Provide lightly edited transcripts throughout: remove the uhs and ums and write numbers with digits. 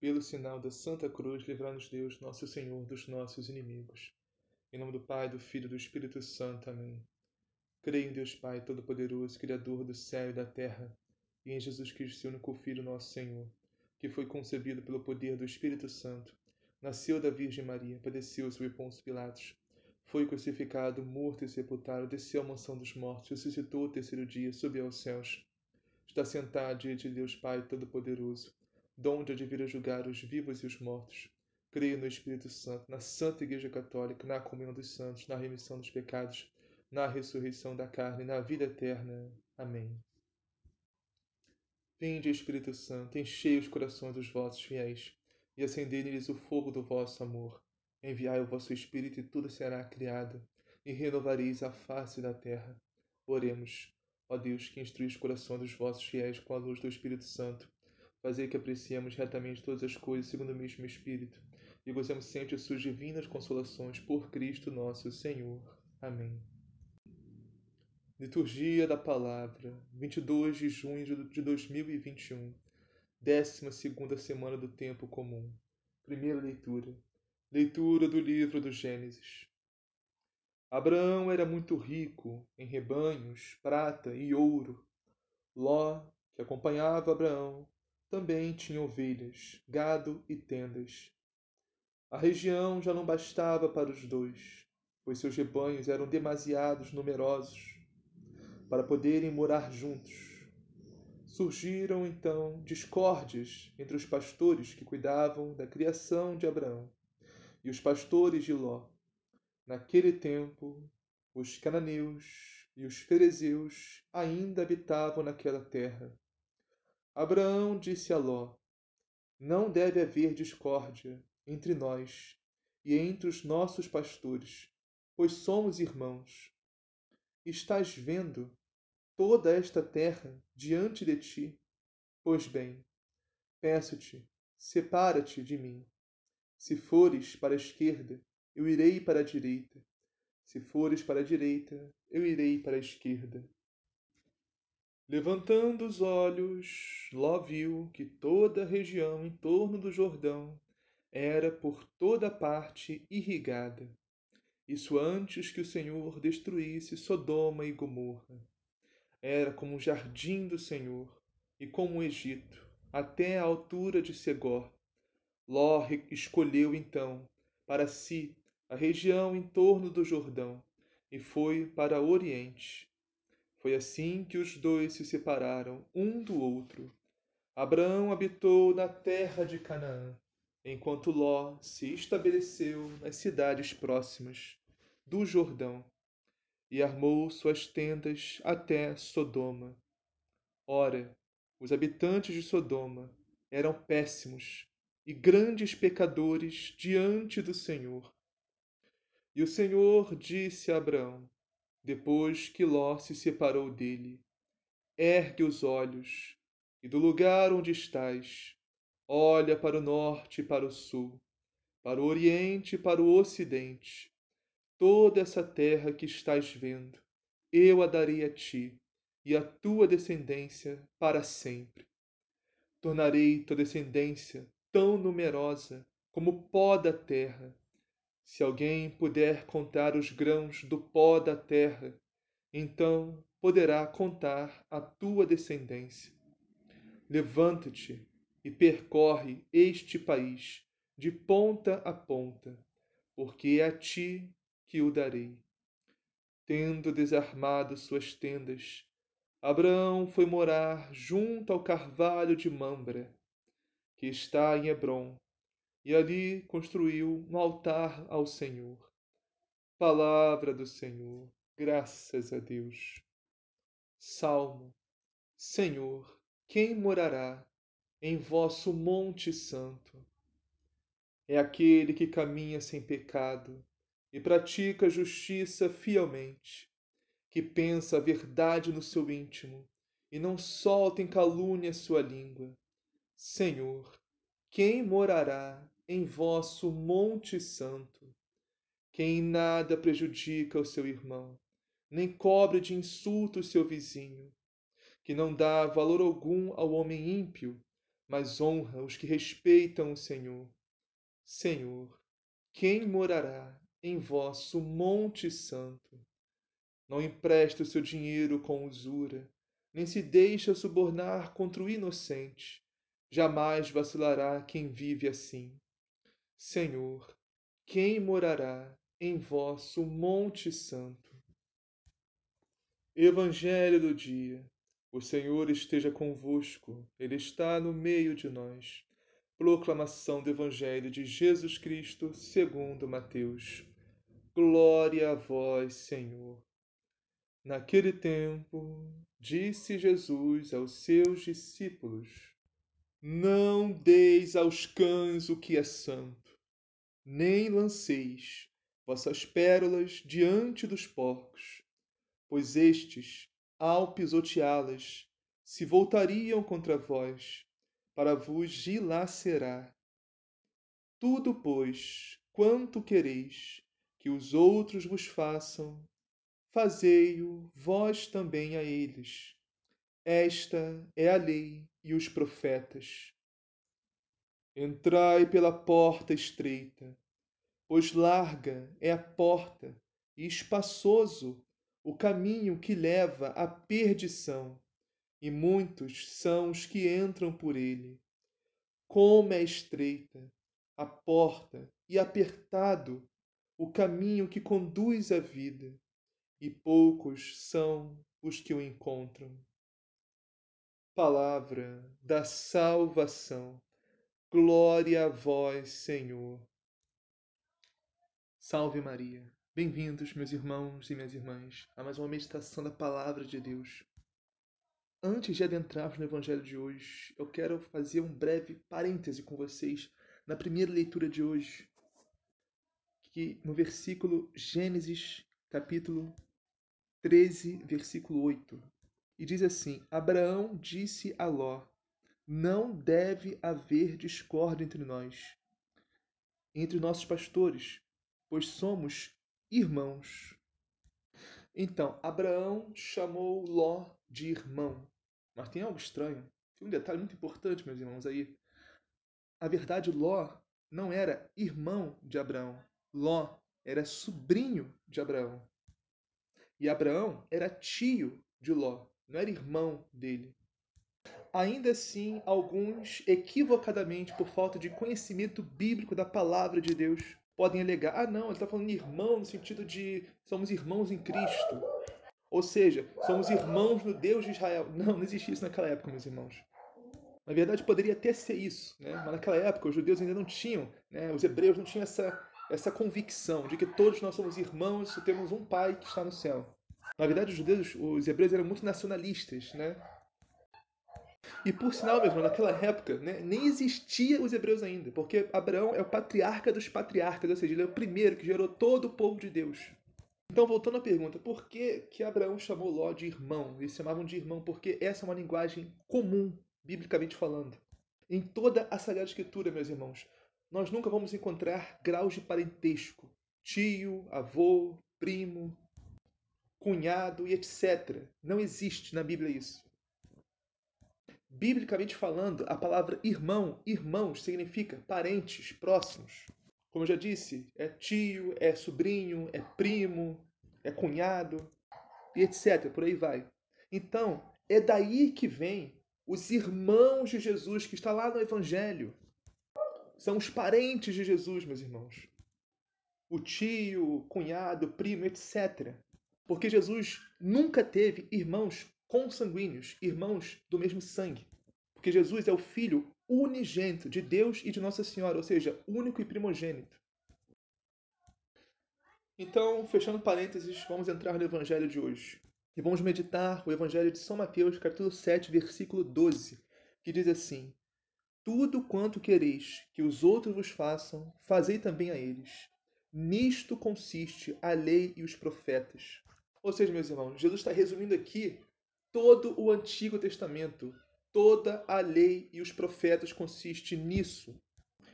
Pelo sinal da Santa Cruz, livrai-nos Deus, nosso Senhor, dos nossos inimigos. Em nome do Pai, do Filho e do Espírito Santo. Amém. Creio em Deus Pai Todo-Poderoso, Criador do céu e da terra, e em Jesus Cristo, seu único Filho, nosso Senhor, que foi concebido pelo poder do Espírito Santo, nasceu da Virgem Maria, padeceu sob Pôncio Pilatos, foi crucificado, morto e sepultado, desceu à mansão dos mortos, ressuscitou o terceiro dia, subiu aos céus. Está sentado diante de Deus Pai Todo-Poderoso, donde há de vir a julgar os vivos e os mortos. Creio no Espírito Santo, na Santa Igreja Católica, na comunhão dos santos, na remissão dos pecados, na ressurreição da carne, na vida eterna. Amém. Vinde, Espírito Santo, enchei os corações dos vossos fiéis, e acendei neles o fogo do vosso amor. Enviai o vosso Espírito, e tudo será criado, e renovareis a face da terra. Oremos, ó Deus, que instruís os corações dos vossos fiéis com a luz do Espírito Santo, fazei que apreciemos retamente todas as coisas segundo o mesmo Espírito, e gozemos sempre de suas divinas consolações, por Cristo nosso Senhor. Amém. Liturgia da Palavra, 22 de junho de 2021, 12ª semana do Tempo Comum. Primeira leitura. Leitura do livro do Gênesis. Abraão era muito rico em rebanhos, prata e ouro. Ló, que acompanhava Abraão, também tinha ovelhas, gado e tendas. A região já não bastava para os dois, pois seus rebanhos eram demasiados numerosos para poderem morar juntos. Surgiram, então, discórdias entre os pastores que cuidavam da criação de Abraão e os pastores de Ló. Naquele tempo, os cananeus e os ferezeus ainda habitavam naquela terra. Abraão disse a Ló: não deve haver discórdia entre nós e entre os nossos pastores, pois somos irmãos. Estás vendo toda esta terra diante de ti? Pois bem, peço-te, separa-te de mim. Se fores para a esquerda, eu irei para a direita. Se fores para a direita, eu irei para a esquerda. Levantando os olhos, Ló viu que toda a região em torno do Jordão era por toda parte irrigada. Isso antes que o Senhor destruísse Sodoma e Gomorra. Era como um jardim do Senhor, e como o Egito, até a altura de Segó. Ló escolheu, então, para si a região em torno do Jordão, e foi para o Oriente. Foi assim que os dois se separaram um do outro. Abraão habitou na terra de Canaã, enquanto Ló se estabeleceu nas cidades próximas do Jordão e armou suas tendas até Sodoma. Ora, os habitantes de Sodoma eram péssimos e grandes pecadores diante do Senhor. E o Senhor disse a Abraão, depois que Ló se separou dele: ergue os olhos, e do lugar onde estás, olha para o norte e para o sul, para o oriente e para o ocidente. Toda essa terra que estás vendo, eu a darei a ti e à tua descendência para sempre. Tornarei tua descendência tão numerosa como o pó da terra. Se alguém puder contar os grãos do pó da terra, então poderá contar a tua descendência. Levanta-te e percorre este país de ponta a ponta, porque é a ti que o darei. Tendo desarmado suas tendas, Abraão foi morar junto ao carvalho de Mamre, que está em Hebrom, e ali construiu um altar ao Senhor. Palavra do Senhor, graças a Deus. Salmo: Senhor, quem morará em vosso monte santo? É aquele que caminha sem pecado e pratica a justiça fielmente, que pensa a verdade no seu íntimo e não solta em calúnia sua língua. Senhor, quem morará em vosso monte santo? Quem em nada prejudica o seu irmão, nem cobre de insulto o seu vizinho, que não dá valor algum ao homem ímpio, mas honra os que respeitam o Senhor. Senhor, quem morará em vosso monte santo? Não empresta o seu dinheiro com usura, nem se deixa subornar contra o inocente. Jamais vacilará quem vive assim. Senhor, quem morará em vosso monte santo? Evangelho do dia. O Senhor esteja convosco, Ele está no meio de nós. Proclamação do Evangelho de Jesus Cristo segundo Mateus. Glória a vós, Senhor. Naquele tempo, disse Jesus aos seus discípulos: Não deis aos cães o que é santo, nem lanceis vossas pérolas diante dos porcos, pois estes, ao pisoteá-las, se voltariam contra vós, para vos dilacerar. Tudo, pois, quanto quereis que os outros vos façam, fazei-o vós também a eles. Esta é a lei e os profetas. Entrai pela porta estreita, pois larga é a porta e espaçoso o caminho que leva à perdição, e muitos são os que entram por ele. Como é estreita a porta e apertado o caminho que conduz à vida, e poucos são os que o encontram. Palavra da salvação. Glória a vós, Senhor. Salve Maria. Bem-vindos, meus irmãos e minhas irmãs, a mais uma meditação da Palavra de Deus. Antes de adentrarmos no Evangelho de hoje, eu quero fazer um breve parêntese com vocês na primeira leitura de hoje, que no versículo Gênesis, capítulo 13, versículo 8. E diz assim: Abraão disse a Ló: Não deve haver discórdia entre nós, entre nossos pastores, pois somos irmãos. Então, Abraão chamou Ló de irmão. Mas tem algo estranho. Tem um detalhe muito importante, meus irmãos, aí. Na verdade, Ló não era irmão de Abraão. Ló era sobrinho de Abraão. E Abraão era tio de Ló, não era irmão dele. Ainda assim, alguns, equivocadamente, por falta de conhecimento bíblico da palavra de Deus, podem alegar: ah, não, ele está falando irmão no sentido de somos irmãos em Cristo. Ou seja, somos irmãos no Deus de Israel. Não, não existia isso naquela época, meus irmãos. Na verdade, poderia até ser isso, né? Mas naquela época, os judeus ainda não tinham, né? Os hebreus não tinham essa convicção de que todos nós somos irmãos e temos um pai que está no céu. Na verdade, os hebreus eram muito nacionalistas, né? E por sinal, mesmo, naquela época, né, nem existia os hebreus ainda, porque Abraão é o patriarca dos patriarcas, ou seja, ele é o primeiro que gerou todo o povo de Deus. Então, voltando à pergunta, por que Abraão chamou Ló de irmão? Eles chamavam de irmão porque essa é uma linguagem comum, biblicamente falando. Em toda a Sagrada Escritura, meus irmãos, nós nunca vamos encontrar graus de parentesco. Tio, avô, primo, cunhado e etc. Não existe na Bíblia isso. Biblicamente falando, a palavra irmão, irmãos, significa parentes, próximos. Como eu já disse, é tio, é sobrinho, é primo, é cunhado, e etc. Por aí vai. Então, é daí que vem os irmãos de Jesus, que está lá no Evangelho. São os parentes de Jesus, meus irmãos. O tio, cunhado, primo, etc. Porque Jesus nunca teve irmãos consanguíneos, irmãos do mesmo sangue. Porque Jesus é o Filho unigênito de Deus e de Nossa Senhora, ou seja, único e primogênito. Então, fechando parênteses, vamos entrar no Evangelho de hoje. E vamos meditar o Evangelho de São Mateus, capítulo 7, versículo 12, que diz assim: Tudo quanto quereis que os outros vos façam, fazei também a eles. Nisto consiste a lei e os profetas. Ou seja, meus irmãos, Jesus está resumindo aqui todo o Antigo Testamento. Toda a lei e os profetas consiste nisso,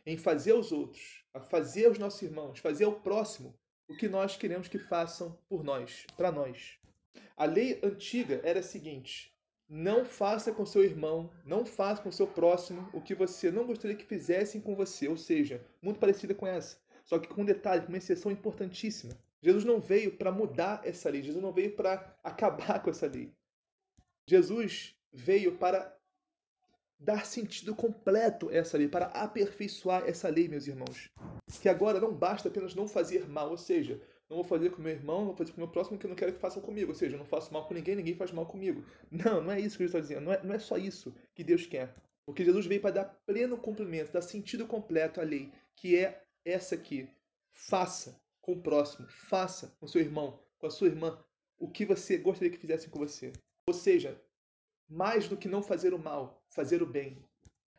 em fazer aos outros, a fazer aos nossos irmãos, fazer ao próximo o que nós queremos que façam por nós, para nós. A lei antiga era a seguinte: Não faça com seu irmão, não faça com seu próximo o que você não gostaria que fizessem com você. Ou seja, muito parecida com essa, só que com um detalhe, com uma exceção importantíssima. Jesus não veio para mudar essa lei, Jesus não veio para acabar com essa lei. Jesus veio para dar sentido completo a essa lei, para aperfeiçoar essa lei, meus irmãos. Que agora não basta apenas não fazer mal, ou seja, não vou fazer com meu irmão, não vou fazer com meu próximo, que eu não quero que façam comigo. Ou seja, eu não faço mal com ninguém, ninguém faz mal comigo. Não, não é isso que Jesus está dizendo. Não é só isso que Deus quer. Porque Jesus veio para dar pleno cumprimento, dar sentido completo à lei, que é essa aqui. Faça com o próximo, faça com seu irmão, com a sua irmã, o que você gostaria que fizessem com você. Ou seja, mais do que não fazer o mal, fazer o bem.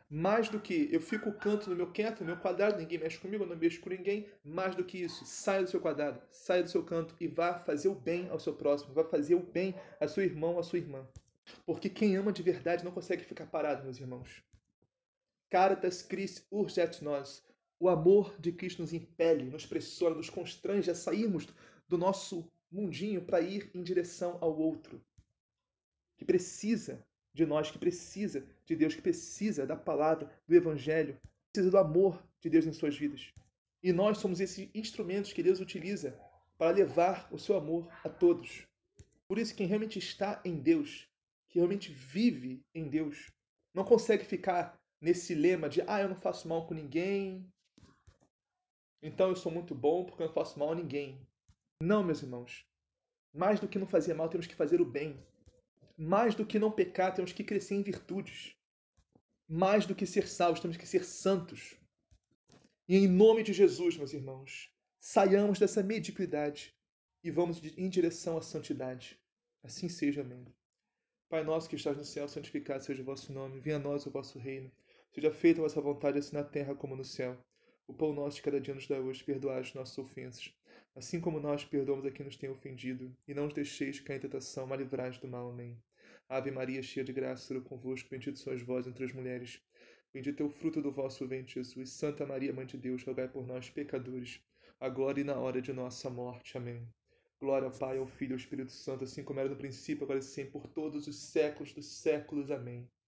Mais do que eu fico canto no meu canto, no meu quadrado, ninguém mexe comigo, eu não mexo com ninguém. Mais do que isso, saia do seu quadrado, saia do seu canto e vá fazer o bem ao seu próximo. Vá fazer o bem ao seu irmão, à sua irmã. Porque quem ama de verdade não consegue ficar parado, meus irmãos. Caritas Christi urget nos. O amor de Cristo nos impele, nos pressiona, nos constrange a sairmos do nosso mundinho para ir em direção ao outro. Que precisa de nós, que precisa de Deus, que precisa da palavra, do evangelho, precisa do amor de Deus em suas vidas. E nós somos esses instrumentos que Deus utiliza para levar o seu amor a todos. Por isso, quem realmente está em Deus, que realmente vive em Deus, não consegue ficar nesse lema de, eu não faço mal com ninguém, então eu sou muito bom porque eu não faço mal a ninguém. Não, meus irmãos. Mais do que não fazer mal, temos que fazer o bem. Mais do que não pecar, temos que crescer em virtudes. Mais do que ser salvos, temos que ser santos. E em nome de Jesus, meus irmãos, saiamos dessa mediocridade e vamos em direção à santidade. Assim seja, amém. Pai nosso que estás no céu, santificado seja o vosso nome. Venha a nós o vosso reino. Seja feita a vossa vontade, assim na terra como no céu. O pão nosso de cada dia nos dá hoje. Perdoai as nossas ofensas, assim como nós perdoamos a quem nos tem ofendido, e não nos deixeis cair em tentação, mas livrai-nos do mal. Amém. Ave Maria, cheia de graça, Senhor é convosco, bendito sois vós entre as mulheres, bendito é o fruto do vosso ventre, Jesus. Santa Maria, Mãe de Deus, rogai por nós, pecadores, agora e na hora de nossa morte. Amém. Glória ao Pai, ao Filho e ao Espírito Santo, assim como era no princípio, agora e sempre, por todos os séculos dos séculos. Amém.